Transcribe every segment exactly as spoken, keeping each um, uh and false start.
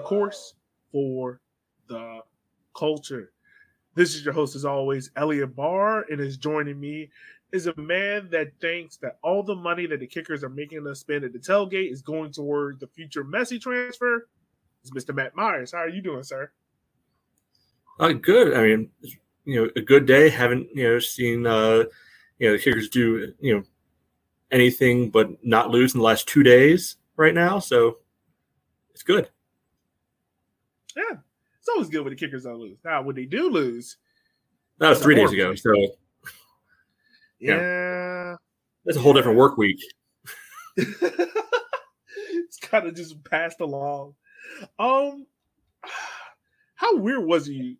of course, for the culture. This is your host, as always, Elliot Barr, and is joining me is a man that thinks that all the money that the Kickers are making us spend at the tailgate is going toward the future Messi transfer. It's Mister Matt Myers. How are you doing, sir? Uh, good. I mean, you know, a good day. Haven't, you know, seen, uh, you know, the Kickers do, you know, anything but not lose in the last two days right now. So it's good. Yeah. It's always good when the Kickers don't lose. Now, when they do lose. That was three days ago. So, yeah. yeah. That's a whole different work week. It's kind of just passed along. Um, how weird was you?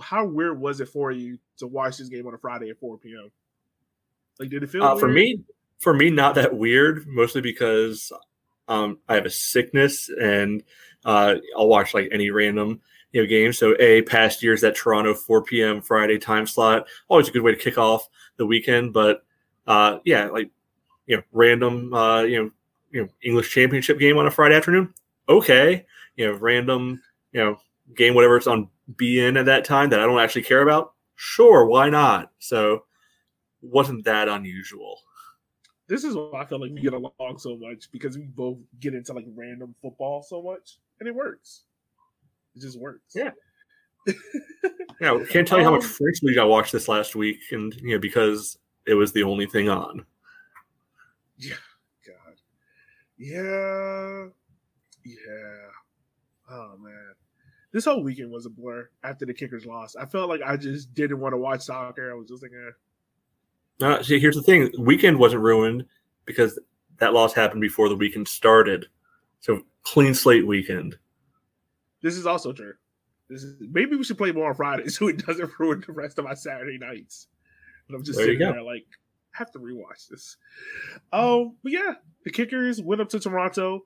How weird was it for you to watch this game on a Friday at four p.m.? Like, did it feel uh, weird? For me, for me, not that weird, mostly because um, I have a sickness and uh, I'll watch like any random you know game. So, a past years that Toronto four p.m. Friday time slot, always a good way to kick off the weekend. But uh, yeah, like you know, random uh, you know you know English Championship game on a Friday afternoon. Okay, you know, random you know game whatever it's on B N at that time that I don't actually care about. Sure, why not? So, wasn't that unusual? This is why I feel like we get along so much, because we both get into like random football so much, and it works. It just works. Yeah. yeah, I can't tell you how much French League I watched this last week, and you know because it was the only thing on. Yeah. God. Yeah. Yeah. Oh man. This whole weekend was a blur after the Kickers lost. I felt like I just didn't want to watch soccer. I was just like, eh. No, see, here's the thing. The weekend wasn't ruined because that loss happened before the weekend started. So, clean slate weekend. This is also true. This is, maybe we should play more on Friday so it doesn't ruin the rest of my Saturday nights. And I'm just there sitting there like, I have to rewatch this. Um, but yeah, the Kickers went up to Toronto,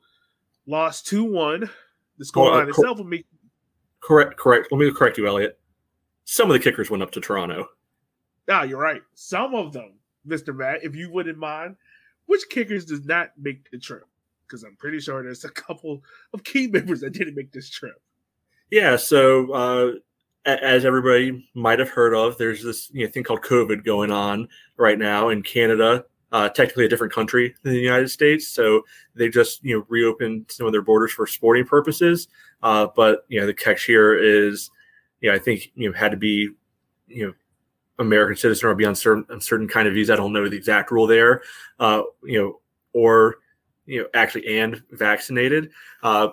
lost two one. The scoreline oh, itself would make... Correct, correct. Let me correct you, Elliot. Some of the Kickers went up to Toronto. Ah, you're right. Some of them, Mister Matt, if you wouldn't mind, which Kickers does not make the trip? Because I'm pretty sure there's a couple of key members that didn't make this trip. Yeah, so uh, as everybody might have heard of, there's this you know, thing called COVID going on right now in Canada, uh, technically a different country than the United States. So they just you know reopened some of their borders for sporting purposes. Uh, but you know the catch here is, you know, I think you know, had to be, you know, American citizen or be on certain on certain kind of visa. I don't know the exact rule there, uh, you know, or you know actually and vaccinated. Uh,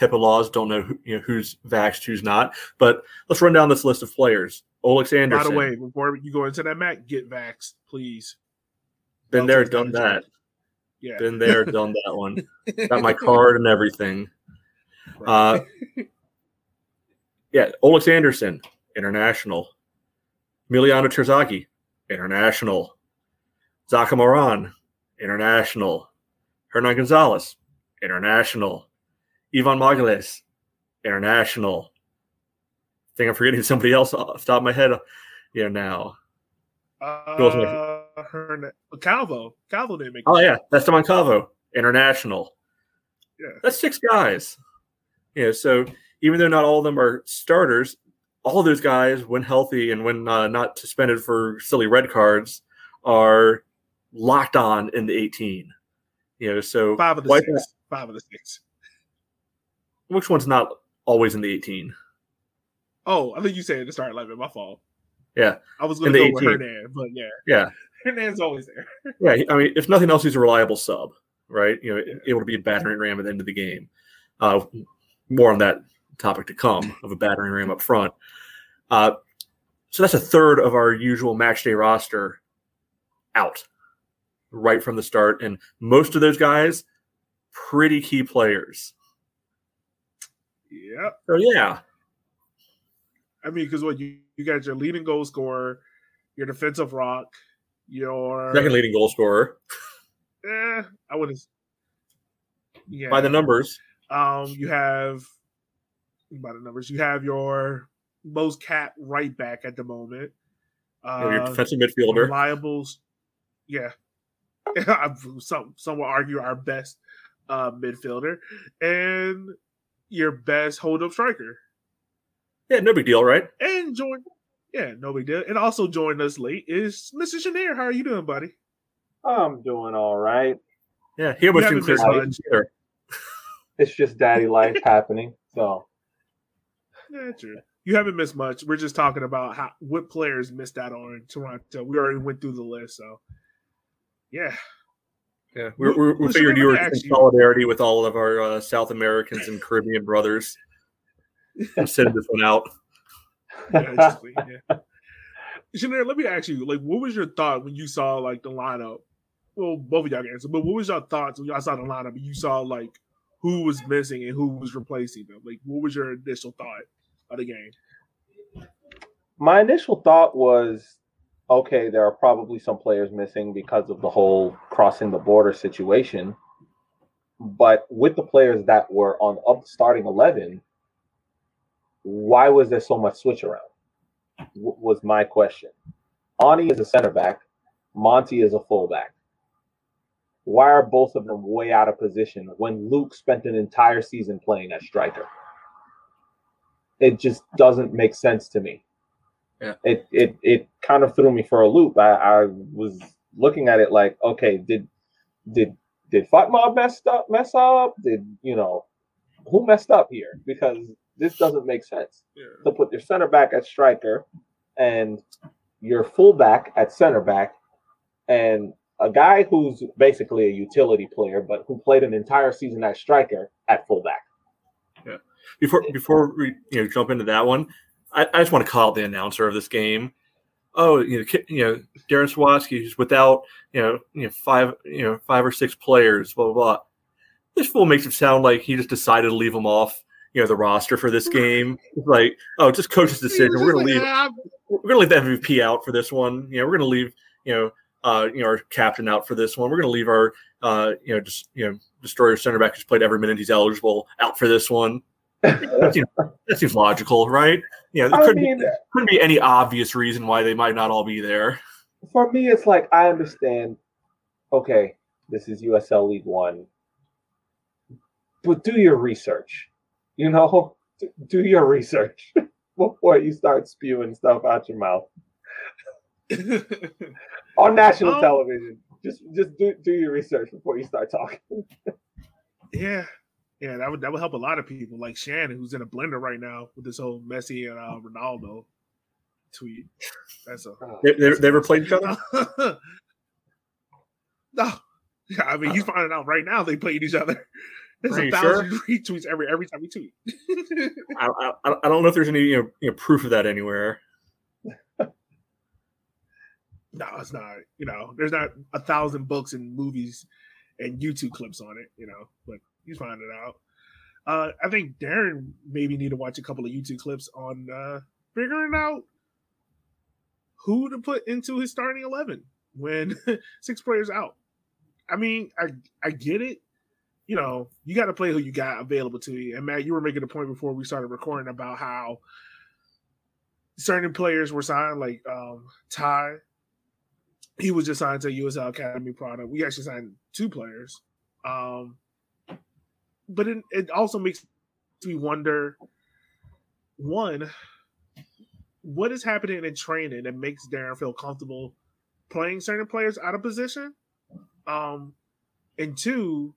HIPAA laws don't know who, you know who's vaxxed, who's not. But let's run down this list of players. Oleks Anderson. By the way, before you go into that, Matt, get vaxxed, please. Been Nelson's there, done that. Yeah. Been there, done that one. Got my card and everything. Uh, yeah, Oleks Anderson, international. Emiliano Terzaghi, international. Zaka Moran, international. Hernan Gonzalez, international. Ivan Magales, international. I think I'm forgetting somebody else off the top of my head you know, now. Uh, Hern- Calvo. Calvo didn't make it. Oh, yeah. That's the one, Calvo, international. Yeah. That's six guys. Yeah, you know, so even though not all of them are starters, all of those guys, when healthy and when uh, not suspended for silly red cards, are locked on in the eighteen. You know, so five of the six. Not, five of the six. Which one's not always in the eighteen? Oh, I think you said the start eleven. My fault. Yeah, I was going to go eighteen. With Hernan, but yeah, yeah, Hernan's always there. Yeah, I mean, if nothing else, he's a reliable sub, right? You know, yeah. Able to be a battering ram at the end of the game. Uh, more on that topic to come of a battering ram up front. Uh, so that's a third of our usual match day roster out right from the start. And most of those guys, pretty key players. Yep. So, yeah. I mean, because what you, you got your leading goal scorer, your defensive rock, your second leading goal scorer. Yeah, I wouldn't. Yeah. By the numbers. Um, you have by the numbers. You have your most capped right back at the moment. Uh, your defensive midfielder, reliable. Yeah, some some will argue our best uh, midfielder, and your best hold-up striker. Yeah, no big deal, right? And join, yeah, no big deal. And also joining us late is Mister Shanair. How are you doing, buddy? I'm doing all right. Yeah, here with you, Chrisler. It's just daddy life happening. So, yeah, true. You haven't missed much. We're just talking about how what players missed out on Toronto. We already went through the list, so yeah, yeah. We're, we're, we figured you were in solidarity you. with all of our uh, South Americans and Caribbean brothers. I'm sending this one out. Yeah, just, yeah. Shanair, let me ask you: like, what was your thought when you saw like the lineup? Well, both of y'all can answer, but what was your thoughts when y'all saw the lineup and you saw like who was missing and who was replacing them? Like, what was your initial thought of the game? My initial thought was, okay, there are probably some players missing because of the whole crossing the border situation. But with the players that were on up starting eleven, why was there so much switch around? W- was my question. Ani is a center back. Monty is a fullback. Why are both of them way out of position when Luke spent an entire season playing as striker? It just doesn't make sense to me. Yeah. It it it kind of threw me for a loop. I, I was looking at it like, okay, did did did Fatma messed up mess up? Did you know who messed up here? Because this doesn't make sense. Yeah. To put your center back at striker and your fullback at center back and a guy who's basically a utility player, but who played an entire season as striker at fullback. Yeah. Before before we you know jump into that one, I, I just want to call out the announcer of this game. Oh, you know, you know, Darren Sawatzky is without you know you know five you know five or six players. Blah blah blah. This fool makes it sound like he just decided to leave them off you know the roster for this game. Like, oh, just coach's decision. We're gonna leave. We're gonna leave the M V P out for this one. You know, we're gonna leave. You know. Uh, you know, our captain out for this one. We're going to leave our, uh, you know, just you know, destroyer center back who's played every minute he's eligible out for this one. That seems, that seems logical, right? You know, there couldn't, mean, be, couldn't be any obvious reason why they might not all be there. For me, it's like I understand. Okay, this is U S L League One, but do your research. You know, do your research before you start spewing stuff out your mouth. On national um, television, just just do, do your research before you start talking. yeah, yeah, that would that would help a lot of people, like Shannon, who's in a blender right now with this whole Messi and uh, Ronaldo tweet. That's a uh, they, they, they ever played each other? No, I mean he's finding out right now they played each other. There's a thousand sure? retweets every every time we tweet. I, I I don't know if there's any you know, you know, proof of that anywhere. No, it's not. You know, there's not a thousand books and movies and YouTube clips on it, you know, but you find it out. Uh, I think Darren maybe need to watch a couple of YouTube clips on uh, figuring out who to put into his starting eleven when six players out. I mean, I I get it. You know, you got to play who you got available to you. And, Matt, you were making a point before we started recording about how certain players were signed, like um, Ty. He was just signed to a U S L Academy product. We actually signed two players. Um, but it, it also makes me wonder, one, what is happening in training that makes Darren feel comfortable playing certain players out of position? Um, and two,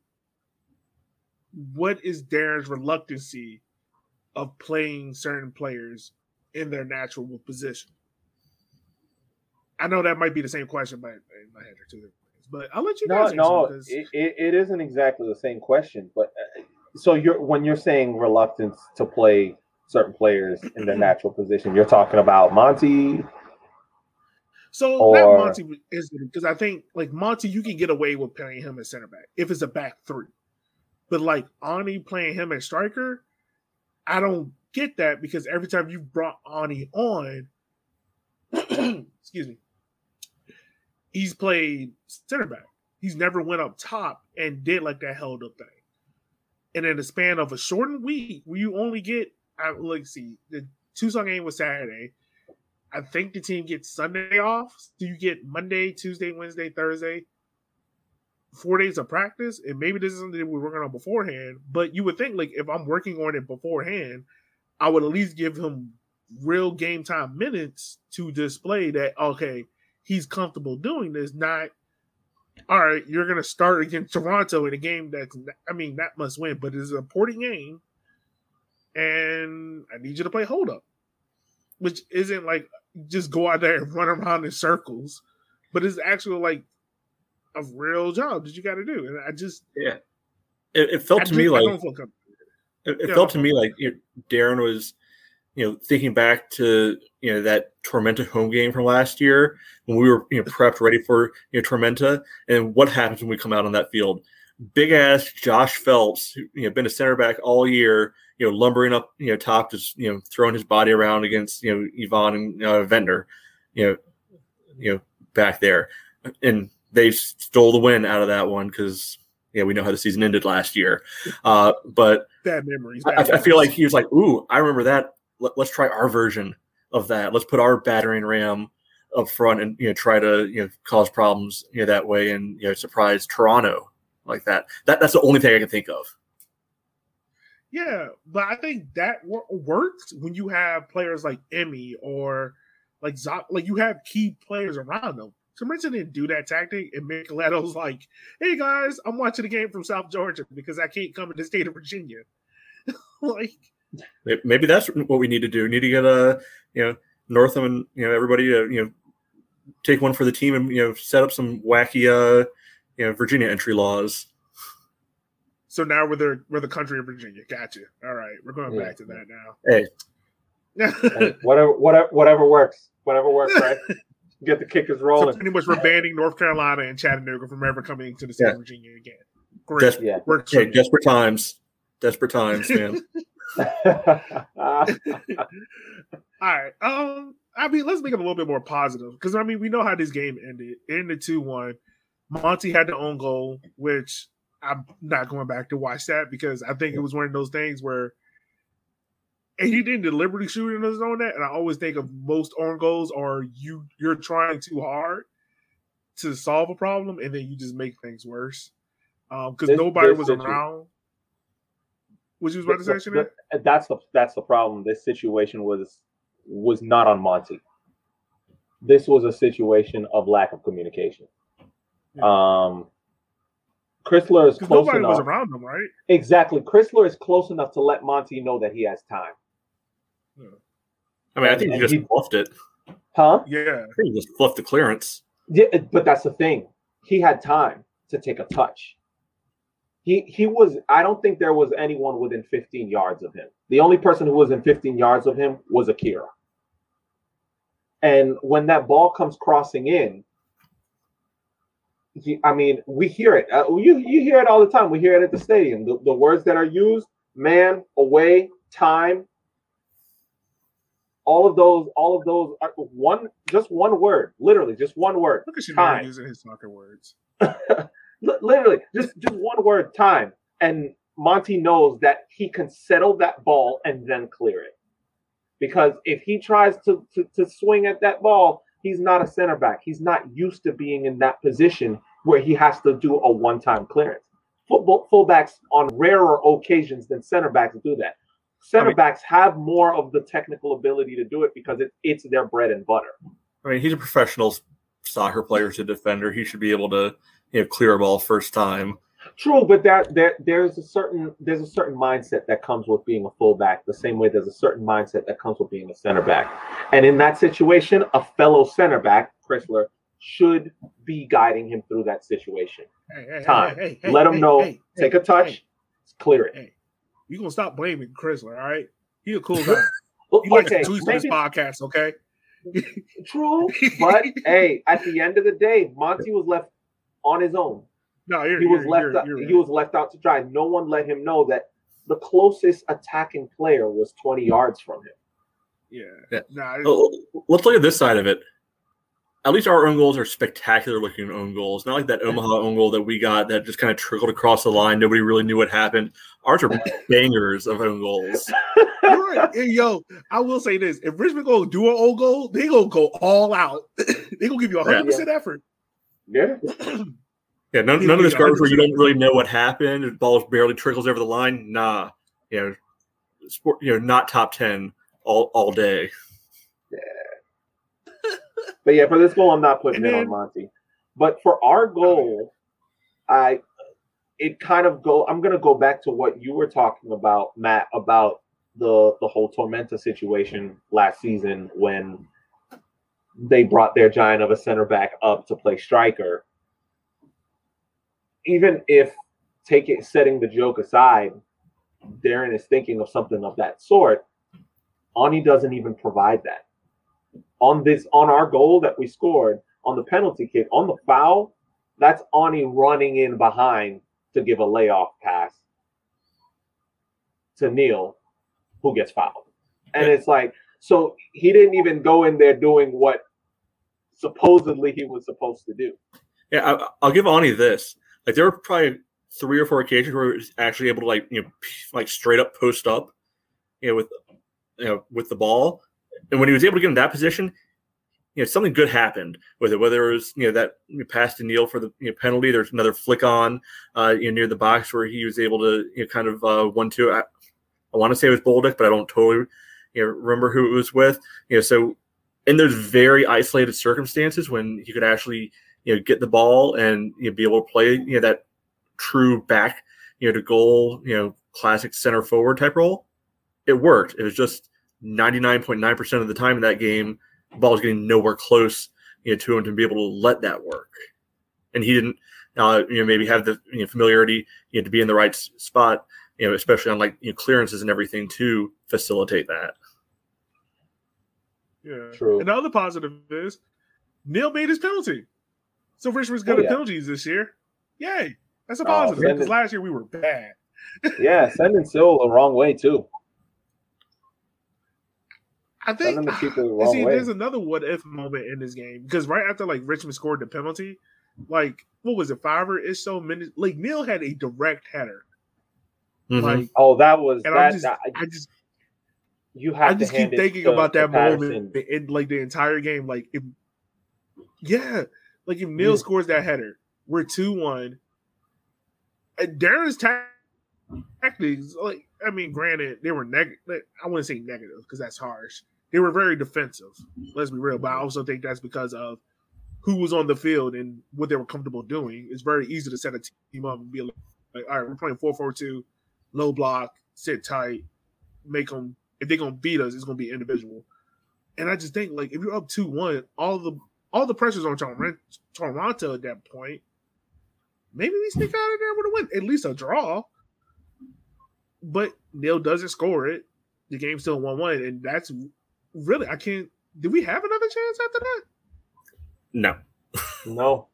what is Darren's reluctancy of playing certain players in their natural position? I know that might be the same question, but in my head are two different things. But I'll let you guys answer. No, no, it, it, it isn't exactly the same question. But uh, so you're when you're saying reluctance to play certain players in their natural position, you're talking about Monty. So or... that Monty is because I think like Monty, you can get away with playing him as center back if it's a back three, but like Ani playing him as striker, I don't get that because every time you brought Ani on, excuse me. He's played center back. He's never went up top and did like that held up thing. And in the span of a shortened week, where you only get, I, let's see, the Tucson game was Saturday. I think the team gets Sunday off. So you get Monday, Tuesday, Wednesday, Thursday, four days of practice, and maybe this is something that we're working on beforehand, but you would think, like, if I'm working on it beforehand, I would at least give him real game time minutes to display that, okay, he's comfortable doing this, not, all right, you're going to start against Toronto in a game that's, I mean, that must win, but it's an important game, and I need you to play hold up, which isn't like just go out there and run around in circles, but it's actually like a real job that you got to do. And I just, yeah, it, it felt I to just, me like, it, it yeah, felt to me like you know, Darren was, you know, thinking back to, you know, that Tormenta home game from last year when we were, you know, prepped ready for, you know, Tormenta, and what happens when we come out on that field? Big ass Josh Phelps, who, you know, been a center back all year, you know, lumbering up, you know, top, just, you know, throwing his body around against, you know, Yvonne and uh, Vendor, you know, you know, back there. And they stole the win out of that one because, yeah, we know how the season ended last year. Uh, but bad memories. Bad I, memories. I feel like he was like, ooh, I remember that. Let, let's try our version of that. Let's put our battering ram up front and, you know, try to, you know, cause problems, you know, that way and, you know, surprise Toronto like that. That that's the only thing I can think of. Yeah, but I think that wor- works when you have players like Emmy or like Zop, like you have key players around them. Tormenta didn't do that tactic, and Micheleto's like, hey, guys, I'm watching the game from South Georgia because I can't come to the state of Virginia. Like, maybe that's what we need to do. We need to get a, you know, Northam and, you know, everybody to, you know, take one for the team and, you know, set up some wacky, uh, you know, Virginia entry laws. So now we're the, we're the country of Virginia. Gotcha. All right. We're going yeah. back to that now. Hey. Hey, whatever, whatever, whatever works. Whatever works, right? Get the Kickers rolling. So pretty much we're banning North Carolina and Chattanooga from ever coming to the state yeah. of Virginia again. Great. Des- yeah. Works hey, desperate times. Desperate times, man. All right. Um, I mean, let's make it a little bit more positive because, I mean, we know how this game ended. It ended two one. Monty had the own goal, which I'm not going back to watch that because I think it was one of those things where and he didn't deliberately shoot in his own net. And I always think of most own goals are you, you're trying too hard to solve a problem and then you just make things worse because um, nobody this was situ- around. What you was about this, to say, the, that's the that's the problem. This situation was was not on Monty. This was a situation of lack of communication. Yeah. Um. Chrisler is close nobody enough. Was around him, right? Exactly. Chrisler is close enough to let Monty know that he has time. Yeah. I mean, I think and, he just he, bluffed it. Huh? Yeah. I think he just bluffed the clearance. Yeah, but that's the thing. He had time to take a touch. He he was – I don't think there was anyone within fifteen yards of him. The only person who was in fifteen yards of him was Akira. And when that ball comes crossing in, I mean, we hear it. Uh, you you hear it all the time. We hear it at the stadium. The, the words that are used: man, away, time. All of those, all of those are one, just one word. Literally, just one word. Look at Shanair using his soccer words. Literally, just just one word: time. And Monty knows that he can settle that ball and then clear it, because if he tries to to, to swing at that ball. He's not a center back. He's not used to being in that position where he has to do a one-time clearance. Football fullbacks on rarer occasions than center backs do that. Center I mean, backs have more of the technical ability to do it because it, it's their bread and butter. I mean, he's a professional soccer player, he's a defender. He should be able to, you know, clear a ball first time. True, but that there there's a certain there's a certain mindset that comes with being a fullback, the same way there's a certain mindset that comes with being a center back. And in that situation, a fellow center back, Chrisler, should be guiding him through that situation. Hey, hey, Time. Hey, hey, Let hey, him know, hey, take hey, a touch, hey, clear it. Hey, you're going to stop blaming Chrisler, all right? He's a cool guy. You okay, like to tweet this podcast, okay? True, but hey, at the end of the day, Monty was left on his own. No, you're, he was you're, left. You're, out, you're right. He was left out to dry. No one let him know that the closest attacking player was twenty yards from him. Yeah. yeah. Nah, let's look at this side of it. At least our own goals are spectacular looking own goals. Not like that Omaha own goal that we got that just kind of trickled across the line. Nobody really knew what happened. Ours are bangers of own goals. You're right. And yo, I will say this: if Richmond go do an own goal, they gonna go all out. They gonna give you a hundred percent effort. Yeah. Yeah, none, none of this garbage where you don't really know what happened. The ball barely trickles over the line. Nah, you know, sport, you know, not top ten all all day. Yeah. But yeah, for this goal, I'm not putting then, it on Monty. But for our goal, I it kind of go. I'm gonna go back to what you were talking about, Matt, about the the whole Tormenta situation last season when they brought their giant of a center back up to play striker. Even if taking setting the joke aside, Darren is thinking of something of that sort. Ani doesn't even provide that. On this, on our goal that we scored, on the penalty kick, on the foul, that's Ani running in behind to give a layoff pass to Neil, who gets fouled. And it's like, so he didn't even go in there doing what supposedly he was supposed to do. Yeah, I, I'll give Ani this. Like, there were probably three or four occasions where he was actually able to, like, you know, like straight up post up, you know, with, you know, with the ball. And when he was able to get in that position, you know, something good happened with it. Whether it was, you know, that pass to Neil for the you know, penalty, there's another flick on, uh, you know, near the box where he was able to, you know, kind of uh, one two. I, I want to say it was Bolduc, but I don't totally, you know, remember who it was with. You know, so in those very isolated circumstances when he could actually, you know, get the ball and, you know, be able to play, you know, that true back, you know, to goal, you know, classic center forward type role, it worked. It was just ninety-nine point nine percent of the time in that game, the ball was getting nowhere close, you know, to him to be able to let that work. And he didn't, uh, you know, maybe have the you know, familiarity, you know, to be in the right spot, you know, especially on like you know, clearances and everything to facilitate that. Yeah. True. And the other positive is Neil made his penalty. So Richmond's good oh, yeah. at penalties this year. Yay. That's a positive. Because oh, last year we were bad. Yeah, sending Sil the wrong way too. I think the the see, way. There's another what if moment in this game. Because right after like Richmond scored the penalty, like what was it, five or ish so minutes? Like Neil had a direct header. Mm-hmm. Like oh, that was and that, I, just, that, I just you have I just to keep thinking to, about that moment in like the entire game. Like if yeah. Like, if Neil mm. scores that header, we're two one. And Darren's tactics, like, I mean, granted, they were negative. I wouldn't say negative because that's harsh. They were very defensive, let's be real. But I also think that's because of who was on the field and what they were comfortable doing. It's very easy to set a team up and be like, like all right, we're playing four four two, low block, sit tight, make them – if they're going to beat us, it's going to be individual. And I just think, like, if you're up two one, all the – all the pressure's on Toronto at that point. Maybe we sneak out of there with a win, at least a draw. But Neil doesn't score it. The game's still one one, and that's really I can't. Did we have another chance after that? No, no.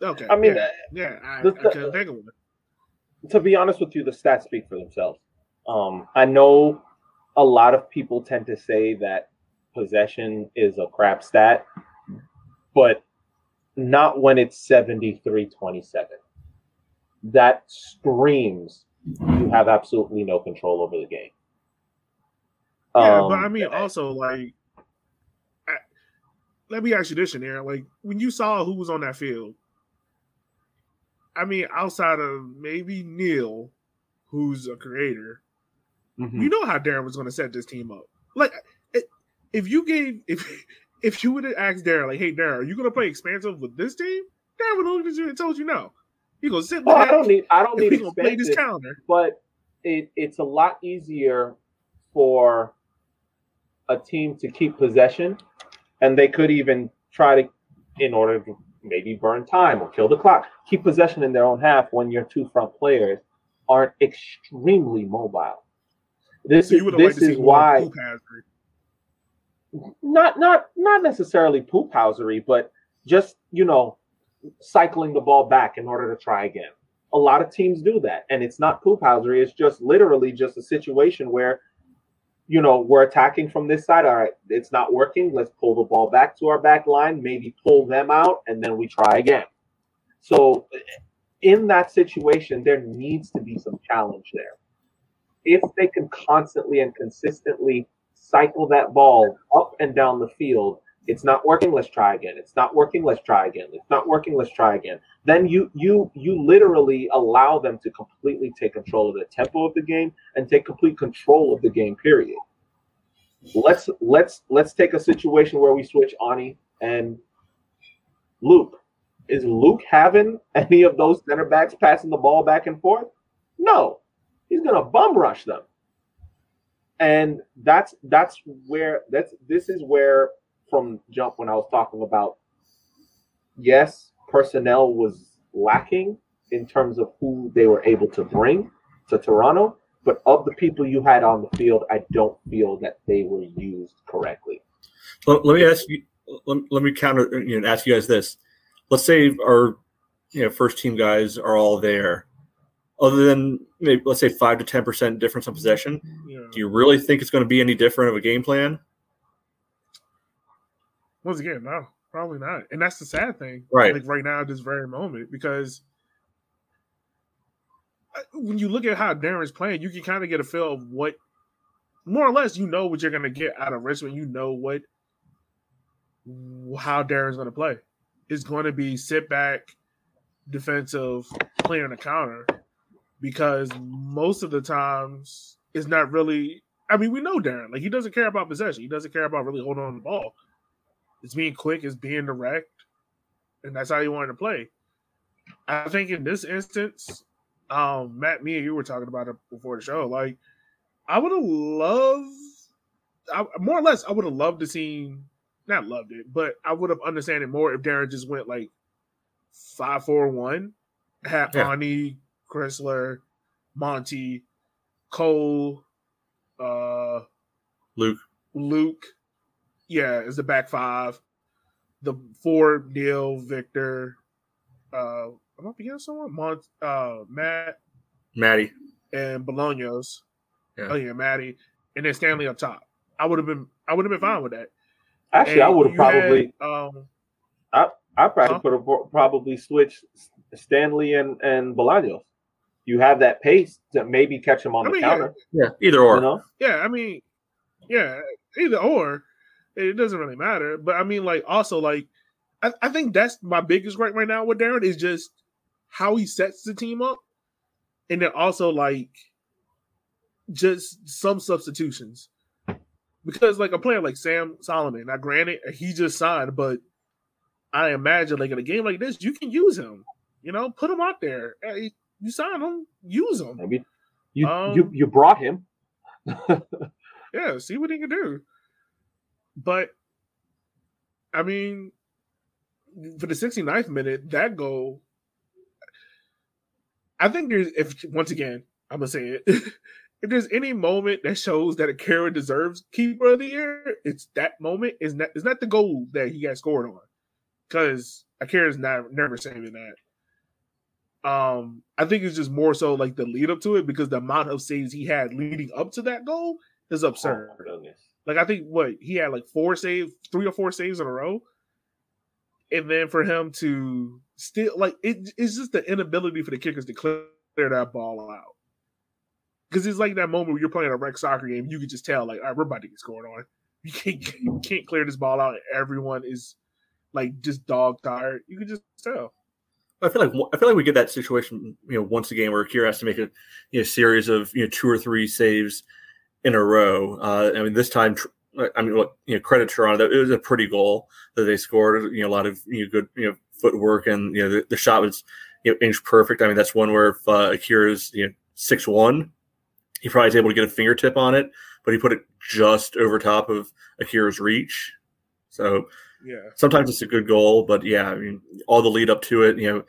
Okay, I mean, yeah, yeah I, the, I can't think of one. To be honest with you, the stats speak for themselves. Um, I know a lot of people tend to say that possession is a crap stat. But not when it's seventy-three twenty-seven. That screams you have absolutely no control over the game. Yeah, um, but I mean, also, like, I, let me ask you this, Shanair. Like, when you saw who was on that field, I mean, outside of maybe Neil, who's a creator, mm-hmm. you know how Darren was going to set this team up. Like, if you gave... if. If you would have asked Darren, like, hey, Darren, are you going to play expansive with this team? Darren would have looked at you and told you no. He's going to sit well, back. I don't need, I don't need to play this calendar. But it, it's a lot easier for a team to keep possession, and they could even try to, in order to maybe burn time or kill the clock, keep possession in their own half when your two front players aren't extremely mobile. This so is, this like is why... Not not not necessarily poophousery, but just, you know, cycling the ball back in order to try again. A lot of teams do that, and it's not poophousery. It's just literally just a situation where, you know, we're attacking from this side. All right, it's not working. Let's pull the ball back to our back line, maybe pull them out, and then we try again. So in that situation, there needs to be some challenge there. If they can constantly and consistently cycle that ball up and down the field It's not working. Let's try again. It's not working. Let's try again. It's not working. Let's try again. Then you you you literally allow them to completely take control of the tempo of the game and take complete control of the game. Period. Let's let's let's take a situation where we switch Ani and Luke. Is Luke having any of those center backs passing the ball back and forth? No, he's gonna bum rush them. And that's that's where that's this is where. From jump when I was talking about, yes, personnel was lacking in terms of who they were able to bring to Toronto, but of the people you had on the field, I don't feel that they were used correctly. Let, let me ask you. Let, let me counter. You know, ask you guys this. Let's say our you know first team guys are all there. Other than maybe let's say five to ten percent difference in possession, yeah. Do you really think it's going to be any different of a game plan? Once again, no, probably not. And that's the sad thing, right? Like right now, at this very moment, because when you look at how Darren's playing, you can kind of get a feel of what, more or less, you know what you're going to get out of Richmond. You know what, how Darren's going to play. It's going to be sit back, defensive, play on the counter, because most of the times it's not really, I mean, we know Darren. Like, he doesn't care about possession. He doesn't care about really holding on to the ball. It's being quick. It's being direct. And that's how you wanted to play. I think in this instance, um, Matt, me and you were talking about it before the show. Like, I would have loved, I, more or less, I would have loved to see, not loved it, but I would have understood it more if Darren just went like five four one, had yeah. Ani, Chrisler, Monty, Cole, uh, Luke, Luke. Yeah, it's the back five. The four, Neil, Victor. Uh, am I forgetting someone? Mont, uh, Matt. Matty. And Bolaños. Yeah. Oh, yeah, Matty. And then Stanley up top. I would have been I would have been fine with that. Actually, and I would have probably had, um, I I probably huh? could have probably switched Stanley and, and Bolaños. You have that pace to maybe catch him on I the mean, counter. Yeah. yeah, either or. You know? Yeah, I mean, yeah, either or. It doesn't really matter. But, I mean, like, also, like, I, I think that's my biggest gripe right now with Darren is just how he sets the team up. And then also, like, just some substitutions. Because, like, a player like Sam Solomon, now, granted, he just signed, but I imagine, like, in a game like this, you can use him. You know, put him out there. Hey, you sign him, use him. I mean, you, um, you, you brought him. Yeah, see what he can do. But, I mean, for the sixty-ninth minute, that goal, I think there's, if once again, I'm going to say it, if there's any moment that shows that Akira deserves Keeper of the Year, it's that moment. It's not, it's not the goal that he got scored on, because Akira's not, never saving that. Um, I think it's just more so like the lead up to it, because the amount of saves he had leading up to that goal is absurd. Oh, Like, I think, what, he had, like, four saves, three or four saves in a row. And then for him to still, like, it, it's just the inability for the Kickers to clear that ball out. Because it's like that moment where you're playing a rec soccer game, you can just tell, like, all right, we're about to get scored on. You can't, you can't clear this ball out. Everyone is, like, just dog-tired. You can just tell. I feel like I feel like we get that situation, you know, once a game where Akira has to make a you know, series of, you know, two or three saves in a row. Uh, I mean, this time, I mean, look, you know, credit Toronto. It was a pretty goal that they scored. You know, a lot of you know, good, you know, footwork, and you know, the, the shot was you know, inch perfect. I mean, that's one where if uh, Akira's you know six one, he probably is able to get a fingertip on it, but he put it just over top of Akira's reach. So, yeah, sometimes it's a good goal, but yeah, I mean, all the lead up to it, you know,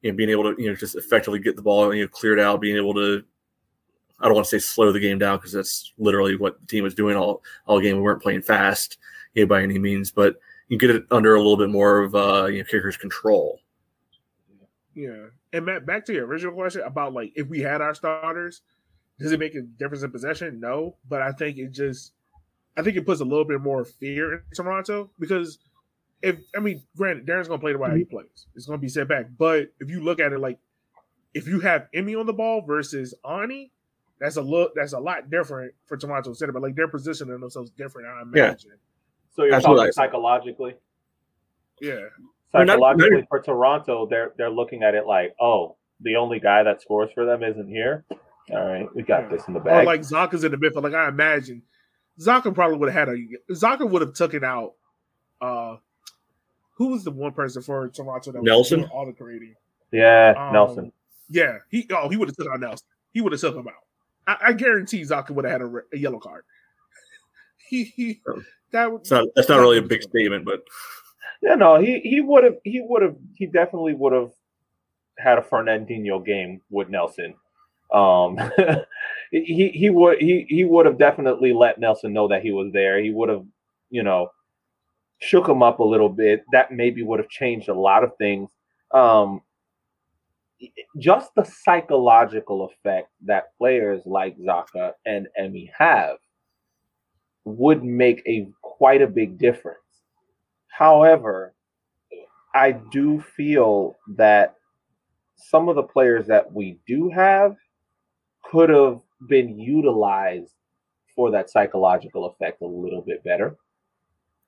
you know being able to you know just effectively get the ball you know cleared out, being able to. I don't want to say slow the game down, because that's literally what the team was doing all, all game. We weren't playing fast you know, by any means, but you get it under a little bit more of uh, you know, Kickers' control. Yeah. And, Matt, back to your original question about, like, if we had our starters, does it make a difference in possession? No. But I think it just – I think it puts a little bit more fear in Toronto, because if – I mean, granted, Darren's going to play the way he plays. It's going to be set back. But if you look at it, like, if you have Emmy on the ball versus Ani – That's a look. That's a lot different for Toronto Center, but like they're positioning themselves different, I imagine. Yeah. So you're That's talking psychologically? Yeah. Psychologically, not, not, for Toronto, they're they're looking at it like, oh, the only guy that scores for them isn't here. All right, we got yeah. this in the bag. Or like Zaka's in the midfield. Like I imagine, Zaka probably would have had a Zaka would have taken out. Uh, who was the one person for Toronto that Nelson? Was all the creating? Yeah, um, Nelson. Yeah, he. Oh, he would have took out Nelson. He would have took him out. I, I guarantee Zaka would have had a, re- a yellow card. he, he that would, not, that's not really a big statement, but. Yeah, no, he he would have he would have he definitely would have had a Fernandinho game with Nelson. Um, he he would he he would have definitely let Nelson know that he was there. He would have, you know, shook him up a little bit. That maybe would have changed a lot of things. Um, just the psychological effect that players like Zaka and Emmy have would make a quite a big difference. However, I do feel that some of the players that we do have could have been utilized for that psychological effect a little bit better.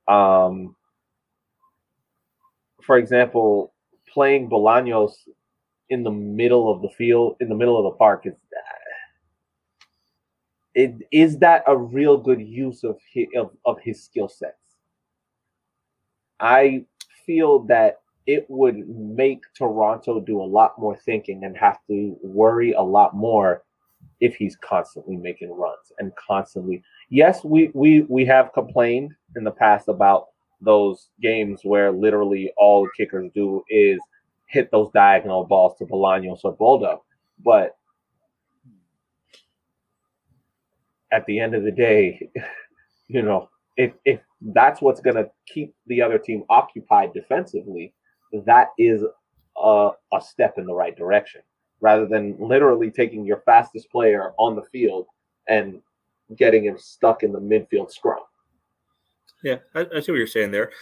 Um, for example, playing Bolaños in the middle of the field, in the middle of the park, is that, it, is that a real good use of his, of, of his skill set? I feel that it would make Toronto do a lot more thinking and have to worry a lot more if he's constantly making runs and constantly. Yes, we, we, we have complained in the past about those games where literally all kickers do is hit those diagonal balls to Bolaños or Boldo. But at the end of the day, you know, if, if that's what's going to keep the other team occupied defensively, that is a, a step in the right direction, rather than literally taking your fastest player on the field and getting him stuck in the midfield scrum. Yeah, I, I see what you're saying there.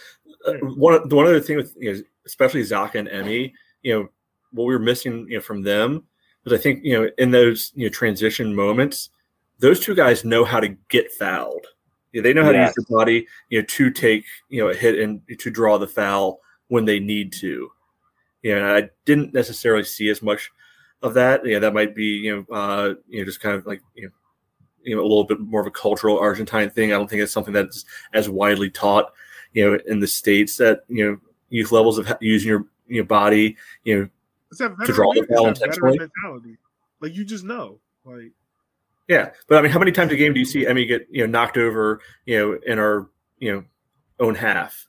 Uh, one, the one other thing with, you know, especially Zaka and Emmy, you know, what we were missing, you know, from them was, I think, you know, in those, you know, transition moments, those two guys know how to get fouled. Yeah, they know how yes. to use their body, you know, to take, you know, a hit and to draw the foul when they need to. Yeah, you know, I didn't necessarily see as much of that. Yeah, you know, that might be, you know, uh, you know, just kind of like, you know, you know, a little bit more of a cultural Argentine thing. I don't think it's something that's as widely taught, you know, in the States, that, you know, youth levels of using your, your body, you know, veteran, to draw the foul intentionally. Like, you just know, like. Yeah, but I mean, how many times a game do you see Emmy get, you know, knocked over, you know, in our, you know, own half?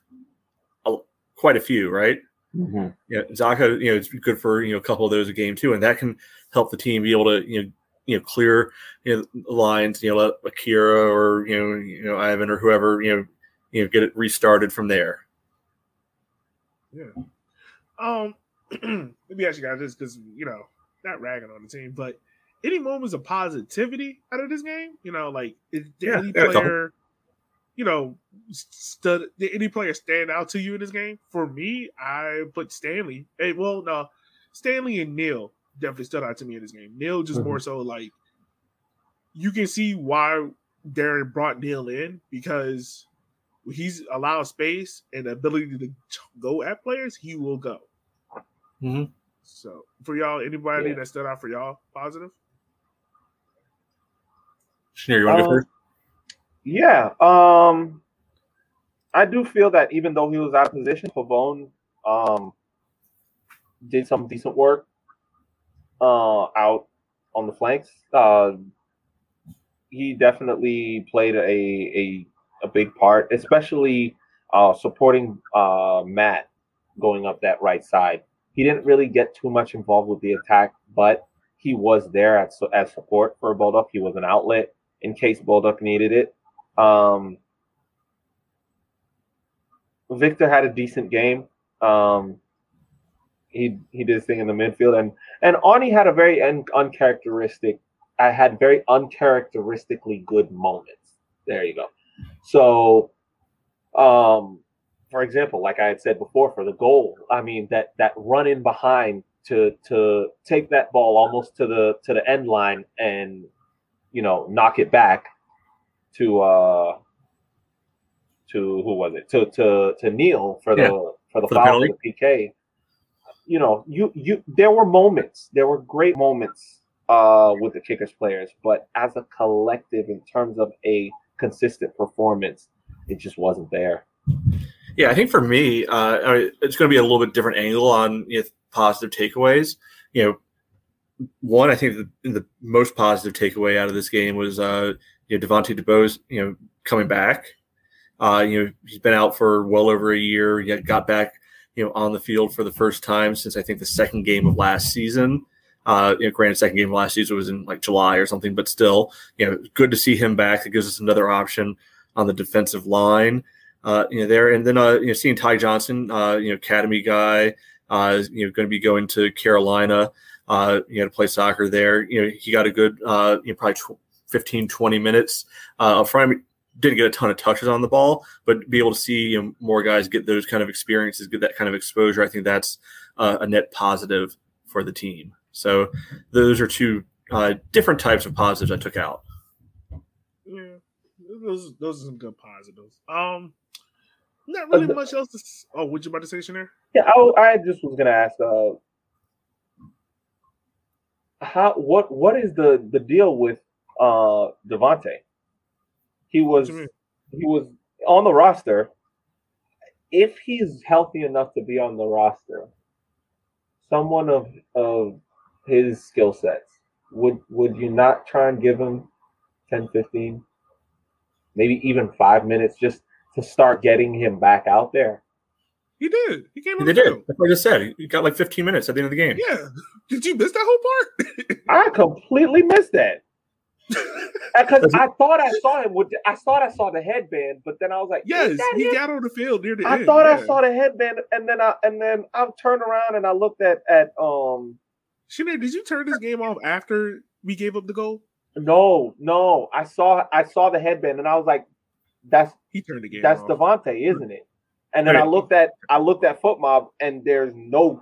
A, quite a few, right? Mm-hmm. Yeah, Zaka, you know, it's good for, you know, a couple of those a game too, and that can help the team be able to, you know, you know, clear, you know, lines, you know, let Akira or, you know, you know, Ivan or whoever, you know, you know, get it restarted from there. Yeah. Um, let me ask you guys this, because, you know, not ragging on the team, but. Any moments of positivity out of this game? You know, like, did yeah, any player, you know, stud, did any player stand out to you in this game? For me, I put Stanley. Hey, well, no, Stanley and Neil definitely stood out to me in this game. Neil just mm-hmm. more so, like, you can see why Darren brought Neil in, because he's allowed space and the ability to go at players, he will go. Mm-hmm. So, for y'all, anybody yeah. that stood out for y'all positive? Shanair, you want to um, go first? Yeah. Um, I do feel that even though he was out of position, Pavone um, did some decent work uh, out on the flanks. Uh, he definitely played a a, a big part, especially uh, supporting uh, Matt going up that right side. He didn't really get too much involved with the attack, but he was there as, as support for Bolduc. He was an outlet in case Bolduc needed it. Um, Victor had a decent game. Um, he he did his thing in the midfield, and and Ani had a very un- uncharacteristic. I had very uncharacteristically good moments. There you go. So. Um, For example, like I had said before, for the goal, I mean that that run in behind to to take that ball almost to the to the end line and, you know, knock it back to uh, to who was it? To to to Neil for the yeah, for the for foul, the, the P K. You know, you you there were moments, there were great moments uh, with the Kickers players, but as a collective, in terms of a consistent performance, it just wasn't there. Yeah, I think for me, uh, it's going to be a little bit different angle on you know, positive takeaways. You know, one, I think the, the most positive takeaway out of this game was uh, you know, Devontae DuBose, you know, coming back. Uh, you know, he's been out for well over a year. Yet got back, you know, on the field for the first time since I think the second game of last season. Uh, you know, granted, second game of last season was in like July or something, but still, you know, good to see him back. It gives us another option on the defensive line. Uh, you know, there and then uh, you know, seeing Ty Johnson, uh, you know, academy guy, uh, you know, going to be going to Carolina, uh, you know, to play soccer there. You know, he got a good, uh, you know, probably tw- fifteen, twenty minutes. Uh, from didn't get a ton of touches on the ball, but be able to see you know, more guys get those kind of experiences, get that kind of exposure. I think that's uh, a net positive for the team. So those are two uh, different types of positives I took out. Yeah, those those are some good positives. Um, not really uh, much else to s- – oh, what you about to say, Shanair? Yeah, I, I just was going to ask uh, how what what is the, the deal with uh, Devontae? He was he was on the roster. If he's healthy enough to be on the roster, someone of of his skill sets, would would you not try and give him ten, fifteen, maybe even five minutes just to start getting him back out there? He did. He came in the field. That's what I just said. He got like fifteen minutes at the end of the game. Yeah. Did you miss that whole part? I completely missed that. Because I thought I saw him with, I thought I saw the headband, but then I was like, yes, he him? got on the field near the I end. I thought yeah. I saw the headband, and then I and then I turned around and I looked at at um. Shanair, did you turn this game off after we gave up the goal? No, no, I saw I saw the headband, and I was like, that's he turned the game. That's off. Devontae, isn't it? And then right. I looked at I looked at Foot Mob, and there's no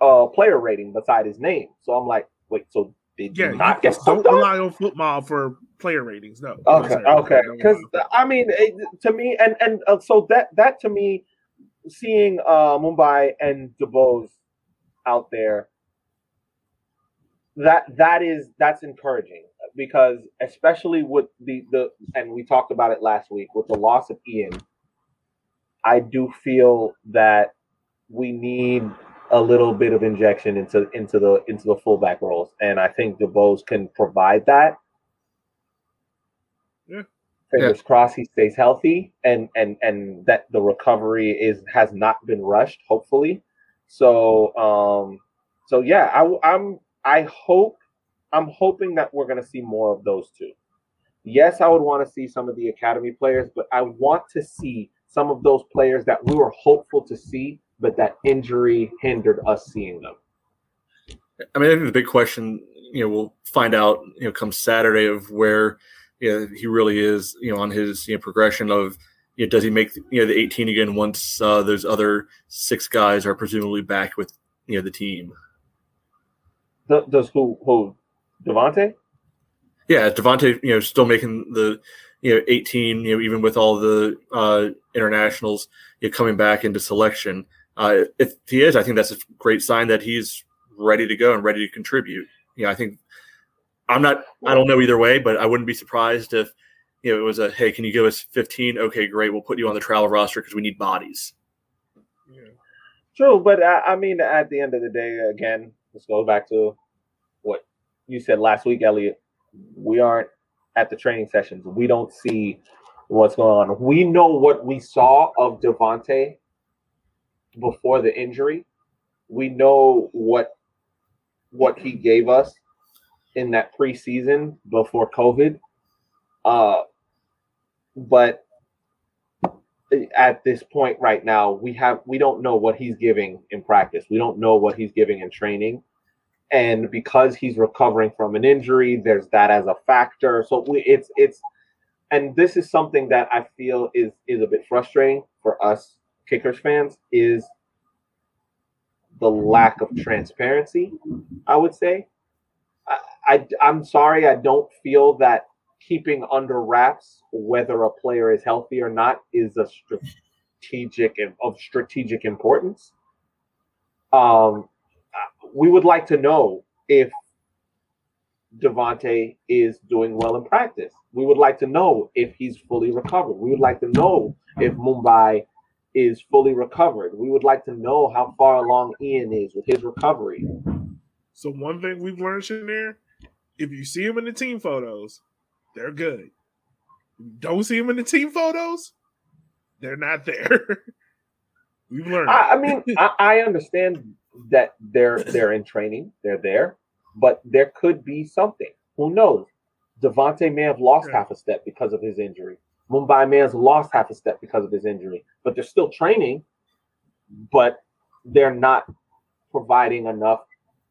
uh, player rating beside his name, so I'm like, wait, so. Did yeah, not get don't rely on football for player ratings. No. Okay. Okay. Because I mean, it, to me, and and uh, so that that to me, seeing uh, Mumbai and DuBose out there, that that is that's encouraging because especially with the the and we talked about it last week with the loss of Ian, I do feel that we need a little bit of injection into into the into the fullback roles, and I think DuBose can provide that. Yeah. Fingers yeah. crossed he stays healthy, and and and that the recovery is has not been rushed. Hopefully, so um, so yeah, I, I'm I hope I'm hoping that we're gonna see more of those two. Yes, I would want to see some of the academy players, but I want to see some of those players that we were hopeful to see, but that injury hindered us seeing them. I mean, I think the big question, you know, we'll find out, you know, come Saturday of where you know, he really is, you know, on his you know, progression of, you know, does he make, you know, the eighteen again once uh, those other six guys are presumably back with, you know, the team. The, does who, who, Devontae? Yeah, Devontae, you know, still making the, you know, eighteen, you know, even with all the uh, internationals, you know, coming back into selection. Uh, if he is, I think that's a great sign that he's ready to go and ready to contribute. You know, I think I'm not, I don't know either way, but I wouldn't be surprised if, you know, it was a, hey, can you give us fifteen? Okay, great. We'll put you on the trial roster because we need bodies. Yeah. True. But I, I mean, at the end of the day, again, let's go back to what you said last week, Elliot. We aren't at the training sessions. We don't see what's going on. We know what we saw of Devontae before the injury. We know what what he gave us in that preseason before COVID. Uh, but at this point right now, we have we don't know what he's giving in practice. We don't know what he's giving in training. And because he's recovering from an injury, there's that as a factor. So we, it's it's and this is something that I feel is is a bit frustrating for us Kickers fans, is the lack of transparency, I would say. I, I, I'm sorry, I don't feel that keeping under wraps whether a player is healthy or not is a strategic of strategic importance. Um, we would like to know if Devontae is doing well in practice. We would like to know if he's fully recovered. We would like to know if Mumbai is fully recovered. We would like to know how far along Ian is with his recovery. So one thing we've learned, Shanair, if you see him in the team photos, they're good. If you don't see him in the team photos, they're not there. We've learned. I, I mean, I, I understand that they're they're in training. They're there. But there could be something. Who knows? Devontae may have lost half a step because of his injury. Mumbai may have lost half a step because of his injury. But they're still training, but they're not providing enough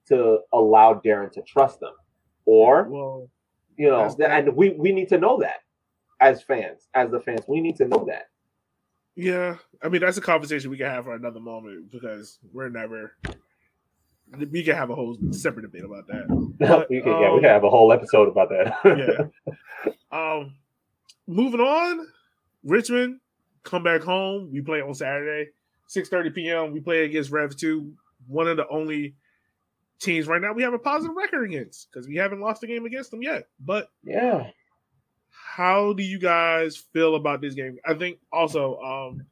to allow Darren to trust them. Or, well, you know, and we, we need to know that as fans, as the fans. We need to know that. Yeah. I mean, that's a conversation we can have for another moment because we're never – we can have a whole separate debate about that. But, we can, um, yeah, we can have a whole episode about that. yeah. Um, moving on, Richmond, come back home. We play on Saturday, six thirty p.m. We play against Revs two, one of the only teams right now we have a positive record against because we haven't lost a game against them yet. But yeah, how do you guys feel about this game? I think also um, –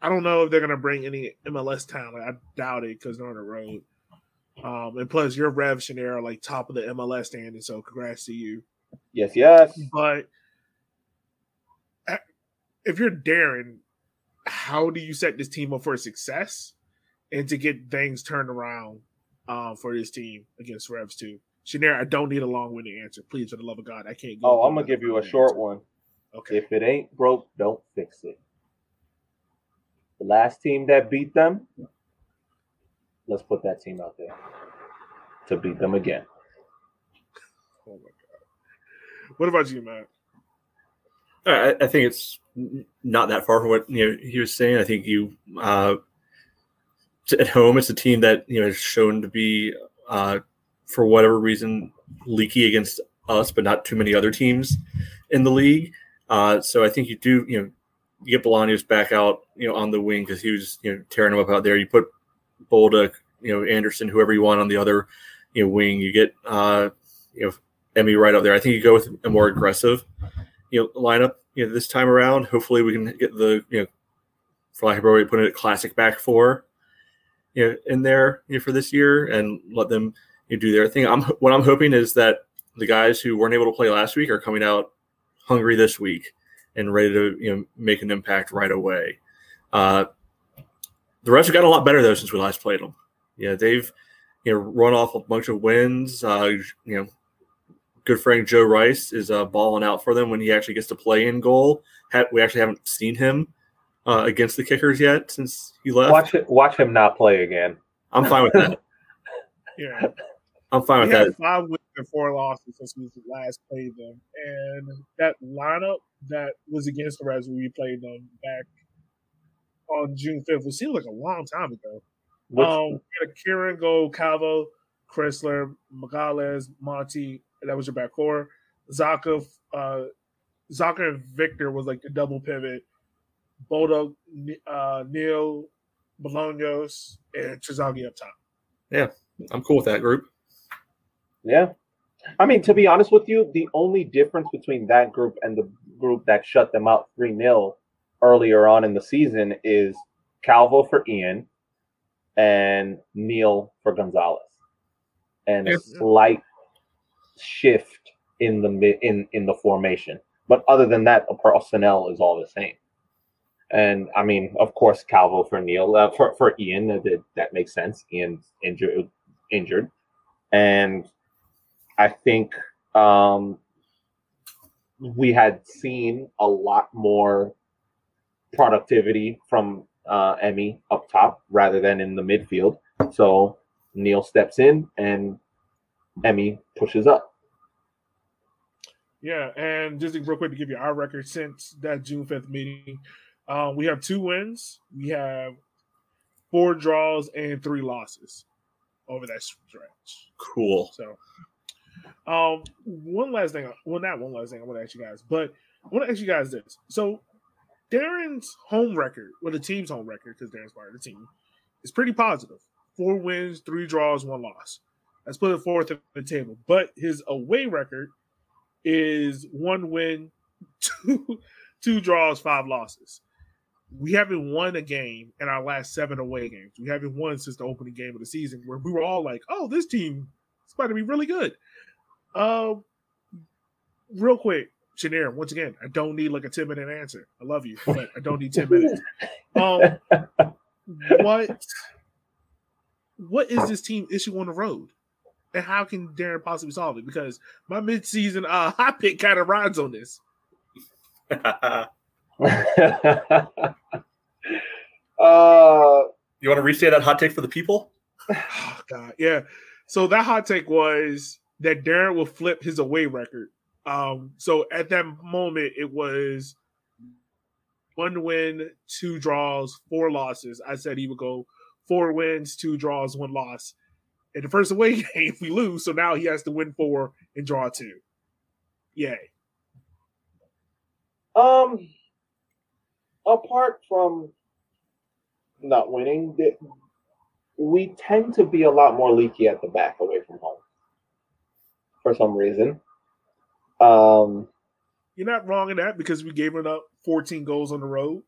I don't know if they're going to bring any M L S talent. I doubt it because they're on the road. Um, and plus, your Rev, Shanair, are like top of the M L S standing, so congrats to you. Yes, yes. But if you're Darren, how do you set this team up for success and to get things turned around uh, for this team against Revs too? Shanair, I don't need a long-winded answer. Please, for the love of God, I can't go. Oh, I'm going to give you a short answer. One. Okay. If it ain't broke, don't fix it. The last team that beat them, let's put that team out there to beat them again. Oh, my God. What about you, Matt? Uh, I, I think it's not that far from what you know, he was saying. I think you uh, – at home, it's a team that you know is shown to be, uh, for whatever reason, leaky against us, but not too many other teams in the league. Uh, so I think you do – you know. You get Bolaños back out, you know, on the wing because he was, you know, tearing him up out there. You put Bolduc, you know, Anderson, whoever you want on the other, you know, wing. You get, uh, you know, Emmy right up there. I think you go with a more aggressive, you know, lineup, you know, this time around. Hopefully we can get the, you know, for lack of a word, put it classic back four, you know, in there, you know, for this year and let them, you know, do their thing. I'm what I'm hoping is that the guys who weren't able to play last week are coming out hungry this week and ready to, you know, make an impact right away. Uh, the refs have gotten a lot better, though, since we last played them. Yeah, they've, you know, run off a bunch of wins. Uh, you know, good friend Joe Rice is uh, balling out for them when he actually gets to play in goal. Ha- we actually haven't seen him uh, against the Kickers yet since he left. Watch it, watch him not play again. I'm fine with that. yeah, I'm fine with we that. Had five wins and four losses since we last played them, and that lineup that was against the Revs when we played them back on June fifth. It seemed like a long time ago. What's um, Akira, Go, Calvo, Chrisler, Magales, Monty, and that was your back four. Zaka, uh, Zaka and Victor was like the double pivot. Bolduc, uh, Neil, Bolaños, and Terzaghi up top. Yeah, I'm cool with that group. Yeah. I mean, to be honest with you, the only difference between that group and the group that shut them out three nil earlier on in the season is Calvo for Ian and Neil for Gonzalez. And a slight shift in the in, in the formation. But other than that, the personnel is all the same. And, I mean, of course, Calvo for Neil, uh, for, for Ian, that, that makes sense. Ian's injured. injured. And I think um, we had seen a lot more productivity from uh, Emmy up top rather than in the midfield. So Neil steps in and Emmy pushes up. Yeah, and just real quick to give you our record since that June fifth meeting, uh, we have two wins. We have four draws and three losses over that stretch. Cool. So Um, one last thing. Well, not one last thing I want to ask you guys, but I want to ask you guys this. So Darren's home record, well, the team's home record, because Darren's part of the team, is pretty positive. Four wins, three draws, one loss. That's put it fourth at the table. But his away record is one win, two, two draws, five losses. We haven't won a game in our last seven away games. We haven't won since the opening game of the season, where we were all like, oh, this team is about to be really good. Um, real quick, Shanair, once again, I don't need like a ten-minute answer. I love you, but I don't need ten minutes. Um, what, what is this team issue on the road? And how can Darren possibly solve it? Because my midseason uh, high pick kind of rides on this. uh, you want to restate that hot take for the people? Oh, God, yeah. So that hot take was that Darren will flip his away record. Um, so at that moment, it was one win, two draws, four losses. I said he would go four wins, two draws, one loss. In the first away game, we lose, so now he has to win four and draw two. Yay. Um, apart from not winning, we tend to be a lot more leaky at the back away from home for some reason. Um, you're not wrong in that, because we gave up fourteen goals on the road.